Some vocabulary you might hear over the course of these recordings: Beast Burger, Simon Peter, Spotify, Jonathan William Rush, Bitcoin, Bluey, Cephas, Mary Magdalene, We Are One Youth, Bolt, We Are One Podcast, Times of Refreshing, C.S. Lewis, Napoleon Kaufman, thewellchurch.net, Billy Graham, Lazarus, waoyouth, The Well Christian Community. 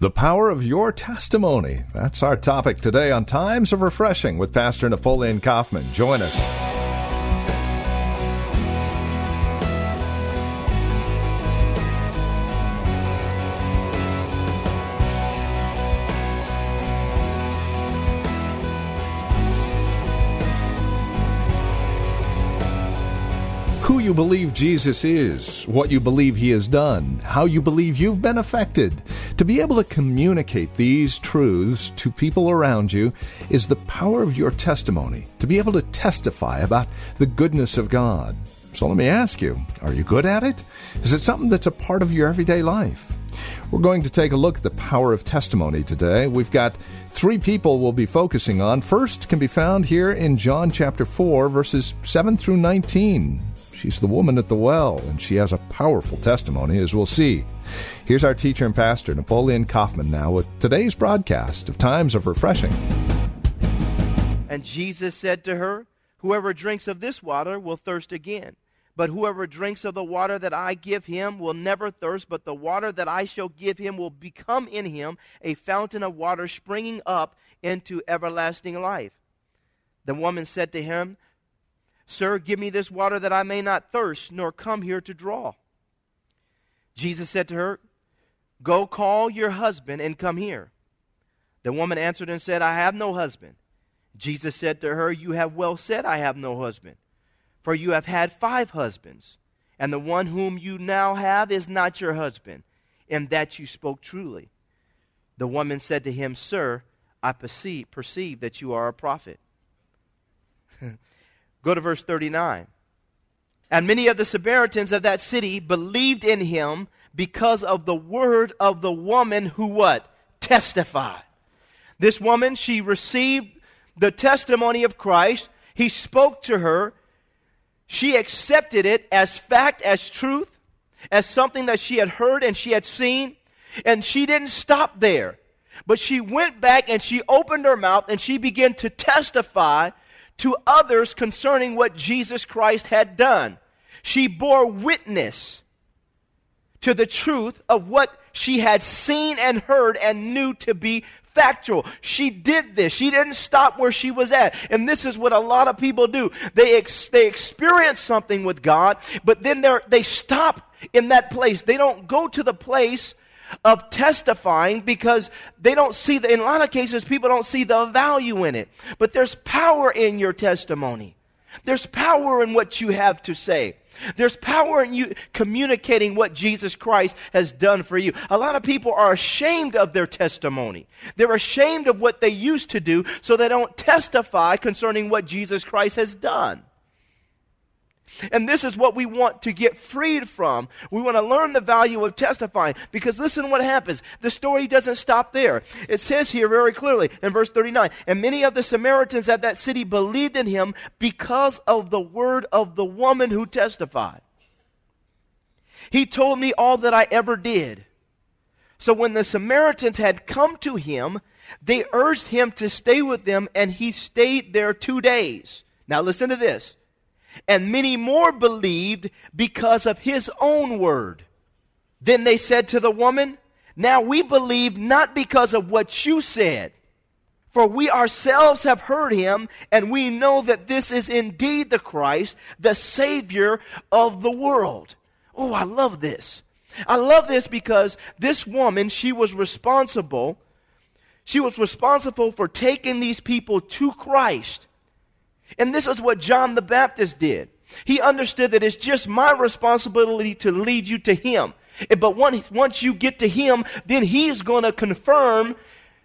The power of your testimony. That's our topic today on Times of Refreshing with Pastor Napoleon Kaufman. Join us. Who you believe Jesus is, what you believe he has done, how you believe you've been affected. To be able to communicate these truths to people around you is the power of your testimony, to be able to testify about the goodness of God. So let me ask you, are you good at it? Is it something that's a part of your everyday life? We're going to take a look at the power of testimony today. We've got three people we'll be focusing on. First can be found here in John chapter 4, verses 7 through 19. She's the woman at the well, and she has a powerful testimony, as we'll see. Here's our teacher and pastor, Napoleon Kaufman, now with today's broadcast of Times of Refreshing. And Jesus said to her, "Whoever drinks of this water will thirst again. But whoever drinks of the water that I give him will never thirst, but the water that I shall give him will become in him a fountain of water springing up into everlasting life." The woman said to him, "Sir, give me this water that I may not thirst, nor come here to draw." Jesus said to her, "Go call your husband and come here." The woman answered and said, "I have no husband." Jesus said to her, "You have well said, I have no husband. For you have had 5 husbands, and the one whom you now have is not your husband. And that you spoke truly." The woman said to him, "Sir, I perceive that you are a prophet." Go to verse 39. And many of the Samaritans of that city believed in him because of the word of the woman who what? Testified. This woman, she received the testimony of Christ. He spoke to her. She accepted it as fact, as truth, as something that she had heard and she had seen. And she didn't stop there. But she went back and she opened her mouth and she began to testify to others concerning what Jesus Christ had done. She bore witness to the truth of what she had seen and heard and knew to be factual. She did this. She didn't stop where she was at. And this is what a lot of people do. They experience something with God, but then they stop in that place. They don't go to the place of testifying because they don't see in a lot of cases, people don't see the value in it. But there's power in your testimony. There's power in what you have to say. There's power in you communicating what Jesus Christ has done for you. A lot of people are ashamed of their testimony. They're ashamed of what they used to do, so they don't testify concerning what Jesus Christ has done. And this is what we want to get freed from. We want to learn the value of testifying. Because listen what happens. The story doesn't stop there. It says here very clearly in verse 39, and many of the Samaritans at that city believed in him because of the word of the woman who testified. He told me all that I ever did. So when the Samaritans had come to him, they urged him to stay with them, and he stayed there 2 days. Now listen to this. And many more believed because of his own word. Then they said to the woman, "Now we believe not because of what you said, for we ourselves have heard him, and we know that this is indeed the Christ, the Savior of the world." Oh, I love this. I love this because this woman, she was responsible for taking these people to Christ. And this is what John the Baptist did. He understood that it's just my responsibility to lead you to him. But once you get to him, then he's going to confirm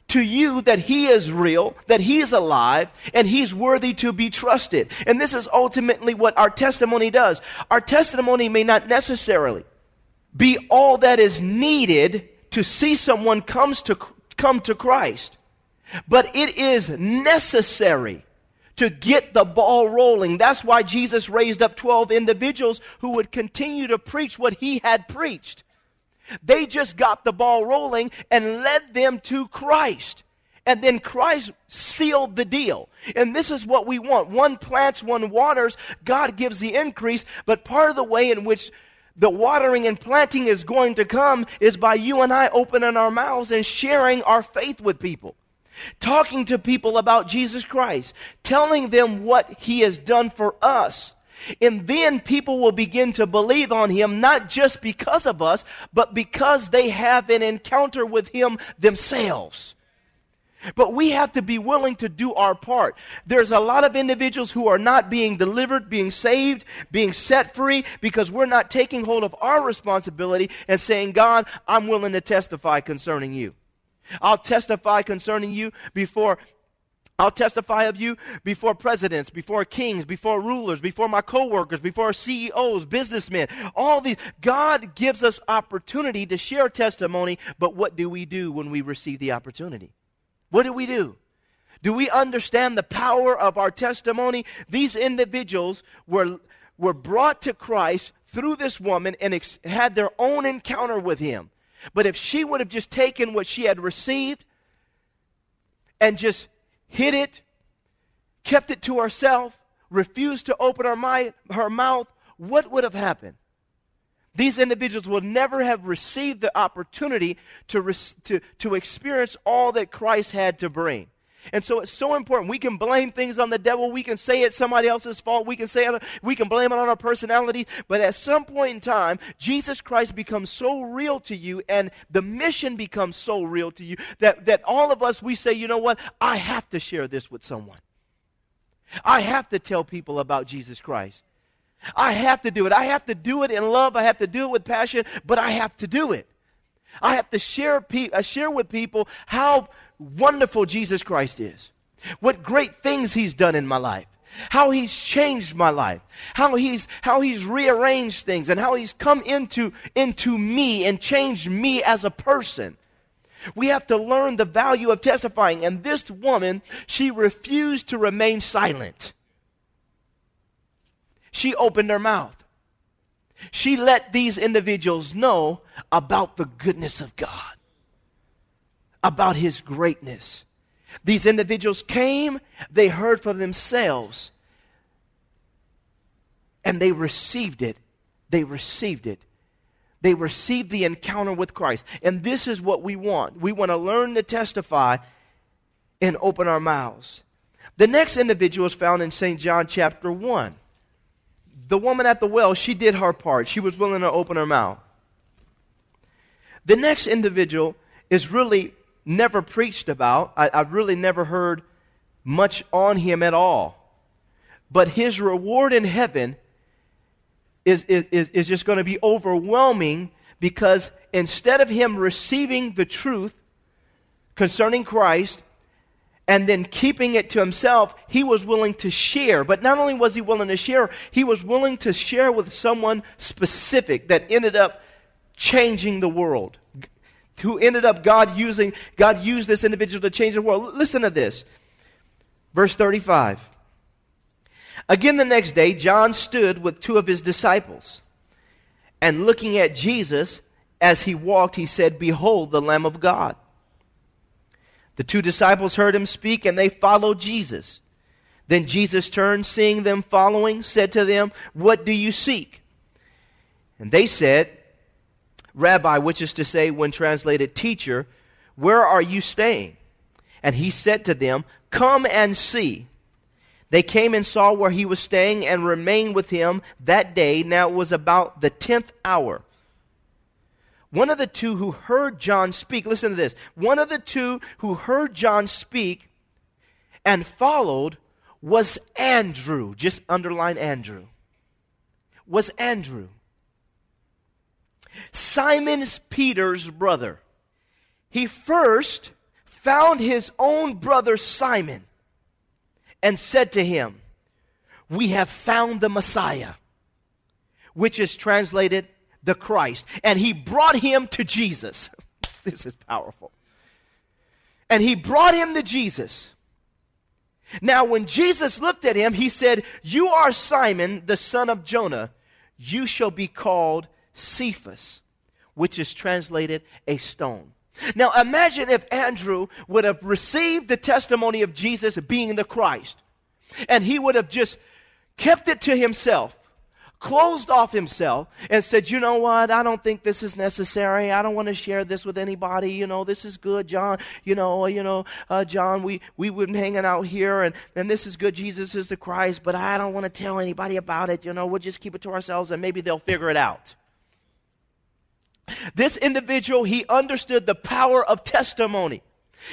to you that he is real, that he's alive, and he's worthy to be trusted. And this is ultimately what our testimony does. Our testimony may not necessarily be all that is needed to see someone come to Christ. But it is necessary to get the ball rolling. That's why Jesus raised up 12 individuals who would continue to preach what he had preached. They just got the ball rolling and led them to Christ. And then Christ sealed the deal. And this is what we want. One plants, one waters. God gives the increase. But part of the way in which the watering and planting is going to come is by you and I opening our mouths and sharing our faith with people. Talking to people about Jesus Christ. Telling them what he has done for us. And then people will begin to believe on him, not just because of us, but because they have an encounter with him themselves. But we have to be willing to do our part. There's a lot of individuals who are not being delivered, being saved, being set free, because we're not taking hold of our responsibility and saying, God, I'm willing to testify concerning you. I'll testify of you before presidents, before kings, before rulers, before my co-workers, before CEOs, businessmen, all these. God gives us opportunity to share testimony, but what do we do when we receive the opportunity? What do we do? Do we understand the power of our testimony? These individuals were brought to Christ through this woman and had their own encounter with him. But if she would have just taken what she had received and just hid it, kept it to herself, refused to open her mouth, what would have happened? These individuals will never have received the opportunity to experience all that Christ had to bring. And so it's so important. We can blame things on the devil. We can say it's somebody else's fault. We can blame it on our personality. But at some point in time, Jesus Christ becomes so real to you and the mission becomes so real to you that all of us, we say, you know what? I have to share this with someone. I have to tell people about Jesus Christ. I have to do it. I have to do it in love. I have to do it with passion, but I have to do it. I have to share with people how wonderful Jesus Christ is, what great things he's done in my life, how he's changed my life, how he's rearranged things, and how he's come into me and changed me as a person. We have to learn the value of testifying. And this woman, she refused to remain silent. She opened her mouth. She let these individuals know about the goodness of God, about his greatness. These individuals came, they heard for themselves, and they received it. They received it. They received the encounter with Christ. And this is what we want. We want to learn to testify and open our mouths. The next individual is found in St. John chapter 1. The woman at the well, she did her part. She was willing to open her mouth. The next individual is really never preached about. I've really never heard much on him at all. But his reward in heaven is just going to be overwhelming, because instead of him receiving the truth concerning Christ and then keeping it to himself, he was willing to share. But not only was he willing to share, he was willing to share with someone specific that ended up changing the world. Who ended up God used this individual to change the world. Listen to this. Verse 35. Again the next day, John stood with two of his disciples. And looking at Jesus as he walked, he said, "Behold the Lamb of God." The two disciples heard him speak, and they followed Jesus. Then Jesus turned, seeing them following, said to them, "What do you seek?" And they said, "Rabbi," which is to say, when translated teacher, "where are you staying?" And he said to them, "Come and see." They came and saw where he was staying and remained with him that day. Now it was about the 10th hour. One of the two who heard John speak, listen to this. One of the two who heard John speak and followed was Andrew. Just underline Andrew. Was Andrew. Simon Peter's brother. He first found his own brother Simon and said to him, "We have found the Messiah," which is translated the Christ, and he brought him to Jesus. This is powerful. And he brought him to Jesus. Now, when Jesus looked at him, he said, "You are Simon, the son of Jonah. You shall be called Cephas," which is translated a stone. Now, imagine if Andrew would have received the testimony of Jesus being the Christ, and he would have just kept it to himself, closed off himself, and said, "You know what, I don't think this is necessary. I don't want to share this with anybody. You know, this is good, John. John, we've been hanging out here, and this is good. Jesus is the Christ, but I don't want to tell anybody about it. You know, we'll just keep it to ourselves, and maybe they'll figure it out." This individual, he understood the power of testimony,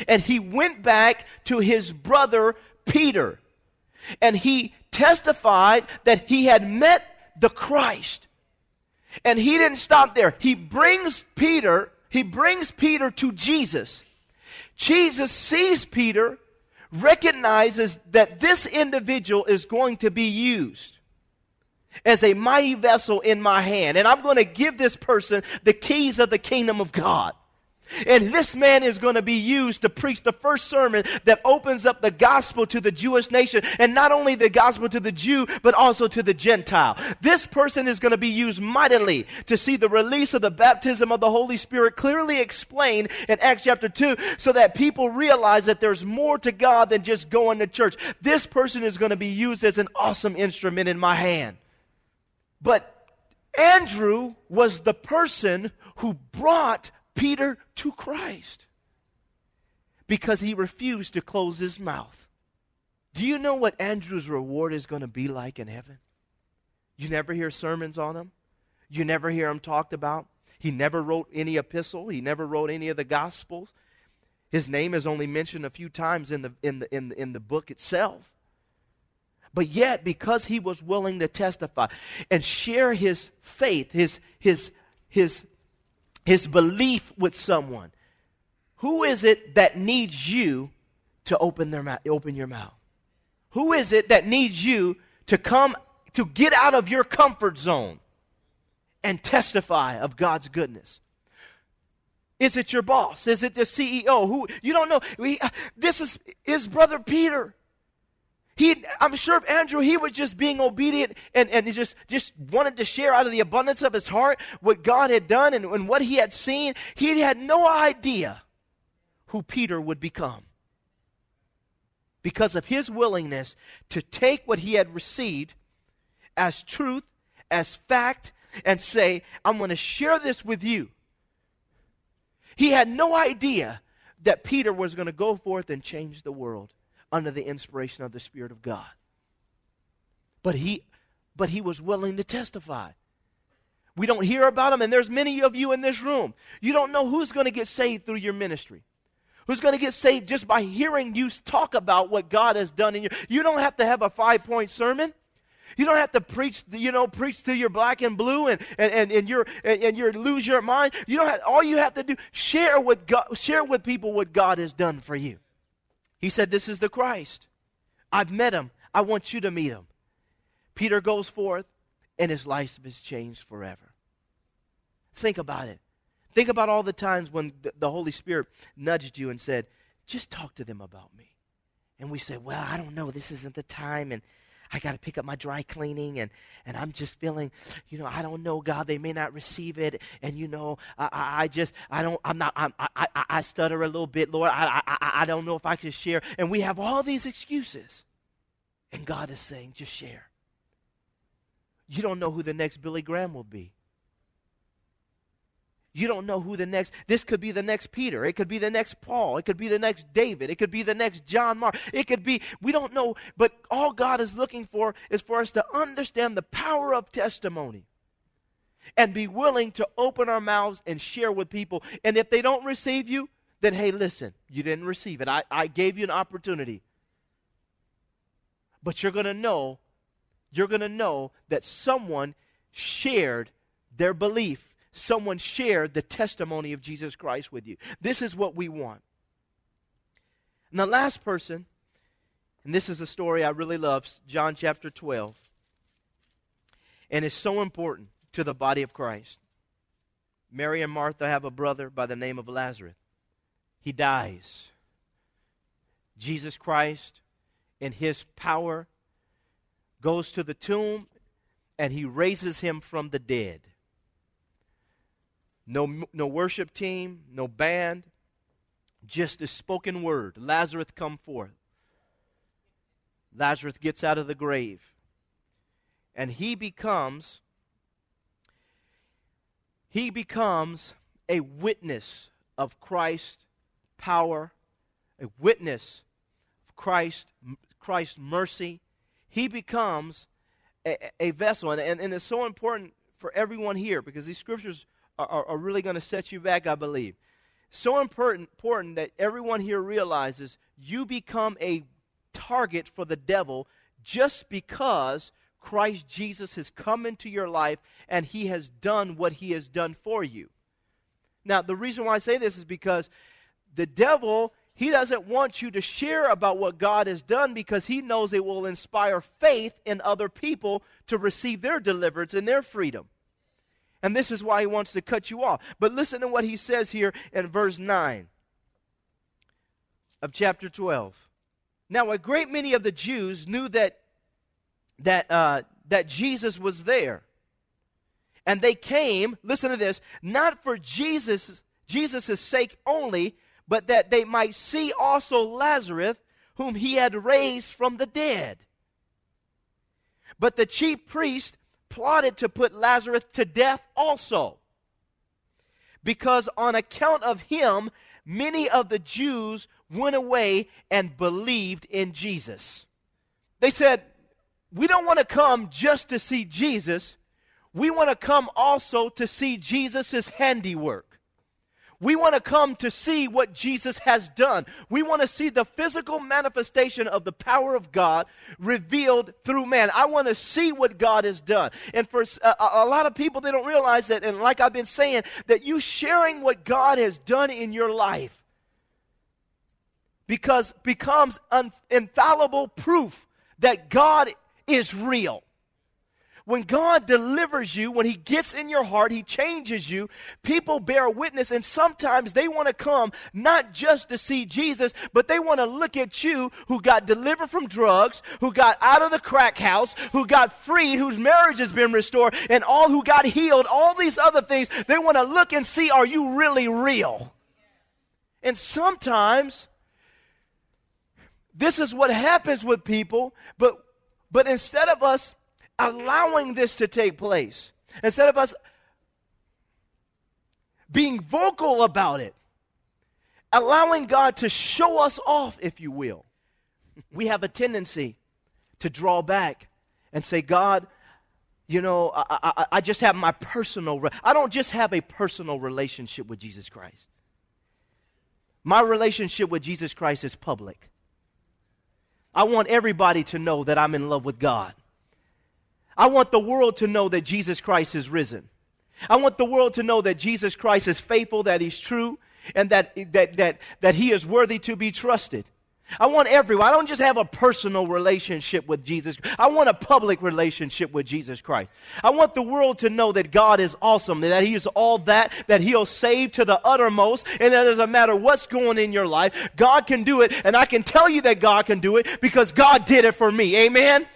and he went back to his brother Peter, and he testified that he had met the Christ. And he didn't stop there. He brings Peter to Jesus. Jesus sees Peter, recognizes that this individual is going to be used as a mighty vessel in my hand. And I'm going to give this person the keys of the kingdom of God. And this man is going to be used to preach the first sermon that opens up the gospel to the Jewish nation. And not only the gospel to the Jew, but also to the Gentile. This person is going to be used mightily to see the release of the baptism of the Holy Spirit clearly explained in Acts chapter 2, so that people realize that there's more to God than just going to church. This person is going to be used as an awesome instrument in my hand. But Andrew was the person who brought Peter to Christ, because he refused to close his mouth. Do you know what Andrew's reward is going to be like in heaven? You never hear sermons on him. You never hear him talked about. He never wrote any epistle. He never wrote any of the gospels. His name is only mentioned a few times in the book itself. But yet, because he was willing to testify and share his faith, his belief with someone, who is it that needs you to open your mouth? Who is it that needs you to get out of your comfort zone and testify of God's goodness? Is it your boss? Is it the CEO? Who you don't know? This is his brother Peter. I'm sure Andrew, he was just being obedient and he just wanted to share out of the abundance of his heart what God had done and what he had seen. He had no idea who Peter would become, because of his willingness to take what he had received as truth, as fact, and say, "I'm going to share this with you." He had no idea that Peter was going to go forth and change the world under the inspiration of the Spirit of God. But he was willing to testify. We don't hear about him, and there's many of you in this room. You don't know who's going to get saved through your ministry. Who's going to get saved just by hearing you talk about what God has done in you. You don't have to have a 5-point sermon. You don't have to preach till you're black and blue and you lose your mind. You don't have, all you have to do, share with people what God has done for you. He said, "This is the Christ. I've met him. I want you to meet him." Peter goes forth, and his life is changed forever. Think about it. Think about all the times when the Holy Spirit nudged you and said, "Just talk to them about me." And we said, "Well, I don't know. This isn't the time, and I got to pick up my dry cleaning, and I'm just feeling, I don't know, God, they may not receive it, and I stutter a little bit, Lord, I don't know if I can share," and we have all these excuses, and God is saying, "Just share." You don't know who the next Billy Graham will be. You don't know who this could be the next Peter. It could be the next Paul. It could be the next David. It could be the next John Mark. We don't know, but all God is looking for is for us to understand the power of testimony and be willing to open our mouths and share with people. And if they don't receive you, then hey, listen, you didn't receive it. I gave you an opportunity. But you're going to know that someone shared their belief. Someone shared the testimony of Jesus Christ with you. This is what we want. And the last person, and this is a story I really love, John chapter 12. And it's so important to the body of Christ. Mary and Martha have a brother by the name of Lazarus. He dies. Jesus Christ, in his power, goes to the tomb and he raises him from the dead. No worship team, no band, just a spoken word. Lazarus, come forth. Lazarus gets out of the grave. And he becomes a witness of Christ's power, a witness of Christ's mercy. He becomes a vessel. And it's so important for everyone here because these scriptures are really going to set you back, I believe. So important that everyone here realizes you become a target for the devil just because Christ Jesus has come into your life and he has done what he has done for you. Now, the reason why I say this is because the devil, he doesn't want you to share about what God has done because he knows it will inspire faith in other people to receive their deliverance and their freedom. And this is why he wants to cut you off. But listen to what he says here in verse 9 of chapter 12. Now, a great many of the Jews knew that Jesus was there. And they came, listen to this, not for Jesus' sake only, but that they might see also Lazarus, whom he had raised from the dead. But the chief priest plotted to put Lazarus to death also, because on account of him, many of the Jews went away and believed in Jesus. They said, we don't want to come just to see Jesus. We want to come also to see Jesus' handiwork. We want to come to see what Jesus has done. We want to see the physical manifestation of the power of God revealed through man. I want to see what God has done. And for a lot of people, they don't realize that, and like I've been saying, that you sharing what God has done in your life becomes infallible proof that God is real. When God delivers you, when he gets in your heart, he changes you, people bear witness, and sometimes they want to come not just to see Jesus, but they want to look at you who got delivered from drugs, who got out of the crack house, who got freed, whose marriage has been restored, and all who got healed, all these other things. They want to look and see, are you really real? And sometimes this is what happens with people, but instead of us allowing this to take place, instead of us being vocal about it, allowing God to show us off, if you will, we have a tendency to draw back and say, God, you know, I just have my personal, I don't just have a personal relationship with Jesus Christ. My relationship with Jesus Christ is public. I want everybody to know that I'm in love with God. I want the world to know that Jesus Christ is risen. I want the world to know that Jesus Christ is faithful, that he's true, and that he is worthy to be trusted. I want everyone. I don't just have a personal relationship with Jesus. I want a public relationship with Jesus Christ. I want the world to know that God is awesome, that he is all that he'll save to the uttermost, and that it doesn't matter what's going in your life, God can do it, and I can tell you that God can do it because God did it for me. Amen?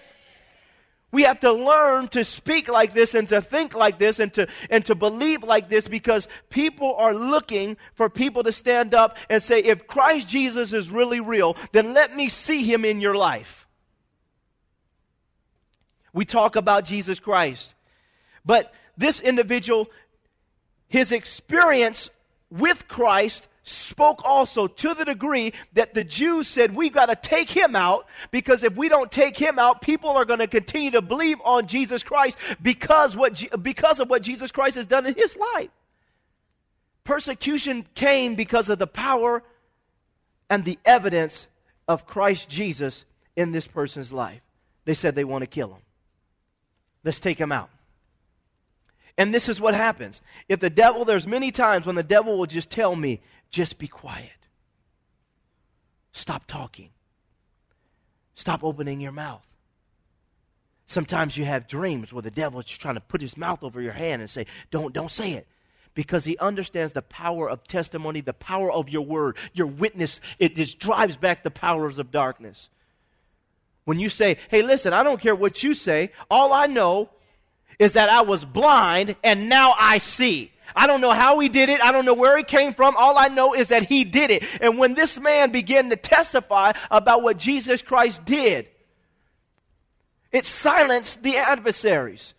We have to learn to speak like this and to think like this and to believe like this because people are looking for people to stand up and say, if Christ Jesus is really real, then let me see him in your life. We talk about Jesus Christ, but this individual, his experience with Christ spoke also to the degree that the Jews said, we've got to take him out because if we don't take him out, people are going to continue to believe on Jesus Christ because of what Jesus Christ has done in his life. Persecution came because of the power and the evidence of Christ Jesus in this person's life. They said they want to kill him. Let's take him out. And this is what happens. If the devil, there's many times when the devil will just tell me, just be quiet. Stop talking. Stop opening your mouth. Sometimes you have dreams where the devil's trying to put his mouth over your hand and say, don't say it. because he understands the power of testimony, the power of your word, your witness. It just drives back the powers of darkness. When you say, hey, listen, I don't care what you say. All I know is that I was blind and now I see. I don't know how he did it. I don't know where he came from. All I know is that he did it. And when this man began to testify about what Jesus Christ did, it silenced the adversaries.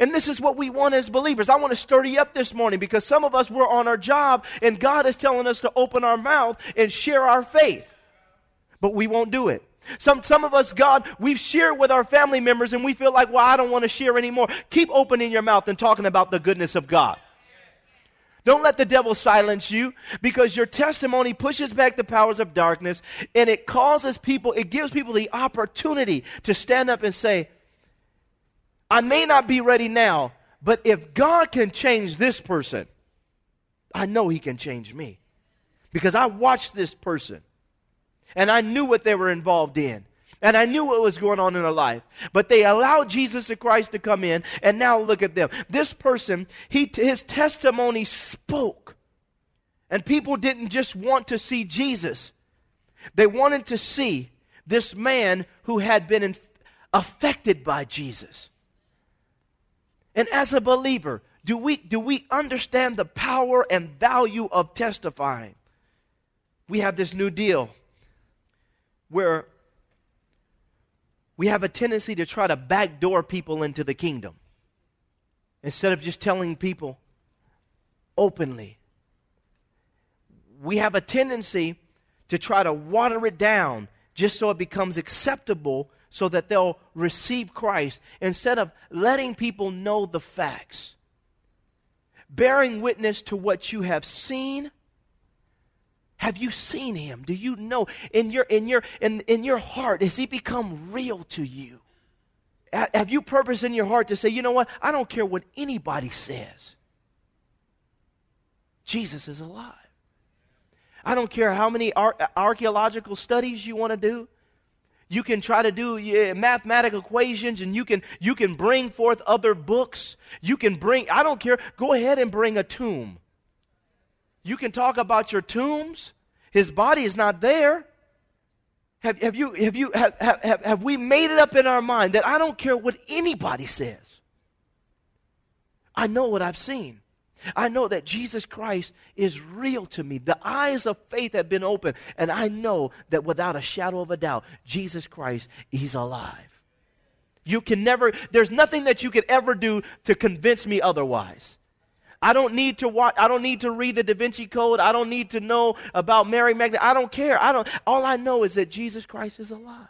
And this is what we want as believers. I want to stir you up this morning because some of us were on our job and God is telling us to open our mouth and share our faith. But we won't do it. Some of us, God, we've shared with our family members and we feel like, well, I don't want to share anymore. Keep opening your mouth and talking about the goodness of God. Don't let the devil silence you, because your testimony pushes back the powers of darkness and it gives people the opportunity to stand up and say, I may not be ready now, but if God can change this person, I know he can change me, because I watched this person. And I knew what they were involved in. And I knew what was going on in their life. But they allowed Jesus Christ to come in. And now look at them. This person, his testimony spoke. And people didn't just want to see Jesus. They wanted to see this man who had been affected by Jesus. And as a believer, do we understand the power and value of testifying? We have this new deal where we have a tendency to try to backdoor people into the kingdom instead of just telling people openly. We have a tendency to try to water it down just so it becomes acceptable so that they'll receive Christ, instead of letting people know the facts. Bearing witness to what you have seen. Have you seen him? Do you know in your heart, has he become real to you? Have you purpose in your heart to say, you know what? I don't care what anybody says. Jesus is alive. I don't care how many archaeological studies you want to do. You can try to do mathematical equations, and you can bring forth other books. You can bring, I don't care, go ahead and bring a tomb. You can talk about your tombs. His body is not there. Have we made it up in our mind that I don't care what anybody says? I know what I've seen. I know that Jesus Christ is real to me. The eyes of faith have been opened, and I know that without a shadow of a doubt, Jesus Christ, he's alive. There's nothing that you could ever do to convince me otherwise. I don't need to watch. I don't need to read the Da Vinci Code. I don't need to know about Mary Magdalene. I don't care. All I know is that Jesus Christ is alive.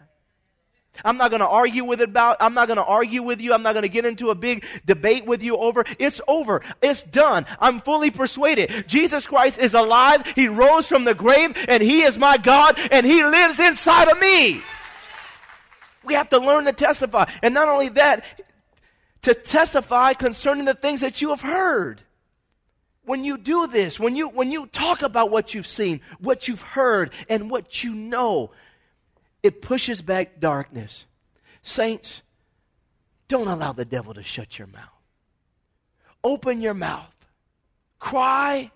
I'm not going to argue with it about. I'm not going to argue with you. I'm not going to get into a big debate with you over. It's over. It's done. I'm fully persuaded. Jesus Christ is alive. He rose from the grave, and he is my God, and he lives inside of me. We have to learn to testify, and not only that, to testify concerning the things that you have heard. When you do this, when you talk about what you've seen, what you've heard, and what you know, it pushes back darkness. Saints, don't allow the devil to shut your mouth. Open your mouth. Cry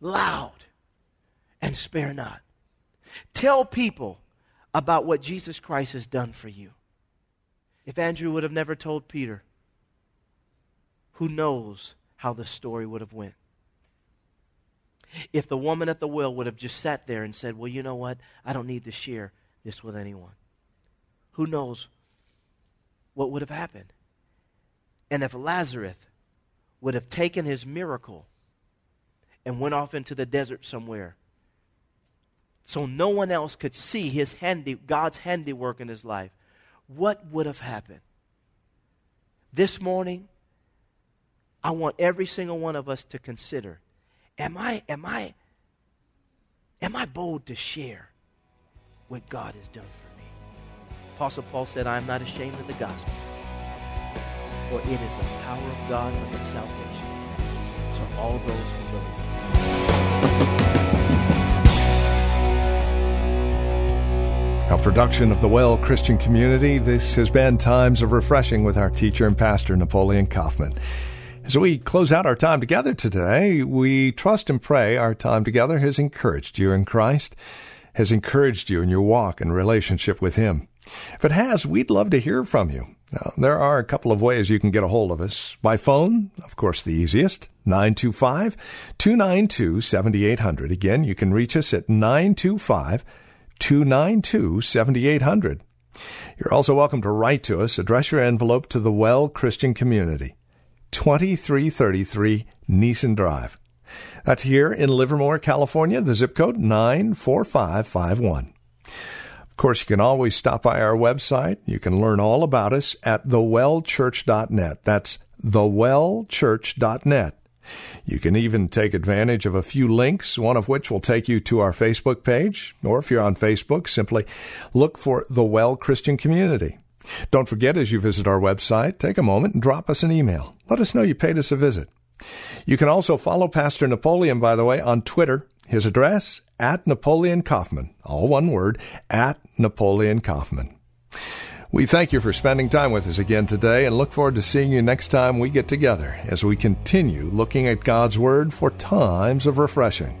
loud and spare not. Tell people about what Jesus Christ has done for you. If Andrew would have never told Peter, who knows how the story would have went? If the woman at the well would have just sat there and said, well, you know what? I don't need to share this with anyone. Who knows what would have happened? And if Lazarus would have taken his miracle and went off into the desert somewhere so no one else could see God's handiwork in his life, what would have happened? This morning, I want every single one of us to consider, am I bold to share what God has done for me? Apostle Paul said, I am not ashamed of the gospel, for it is the power of God for his salvation to all those who believe. A production of the Well Christian Community. This has been Times of Refreshing with our teacher and pastor, Napoleon Kaufman. As we close out our time together today, we trust and pray our time together has encouraged you in Christ, has encouraged you in your walk and relationship with Him. If it has, we'd love to hear from you. Now, there are a couple of ways you can get a hold of us. By phone, of course, the easiest, 925-292-7800. Again, you can reach us at 925-292-7800. You're also welcome to write to us. Address your envelope to The Well Christian Community, 2333 Neeson Drive. That's here in Livermore, California, the zip code 94551. Of course, you can always stop by our website. You can learn all about us at thewellchurch.net. That's thewellchurch.net. You can even take advantage of a few links, one of which will take you to our Facebook page, or if you're on Facebook, simply look for The Well Christian Community. Don't forget, as you visit our website, take a moment and drop us an email. Let us know you paid us a visit. You can also follow Pastor Napoleon, by the way, on Twitter. His address, at Napoleon Kaufman, all one word, at Napoleon Kaufman. We thank you for spending time with us again today and look forward to seeing you next time we get together as we continue looking at God's Word for times of refreshing.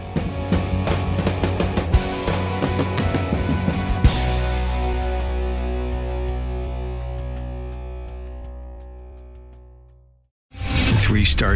Three-star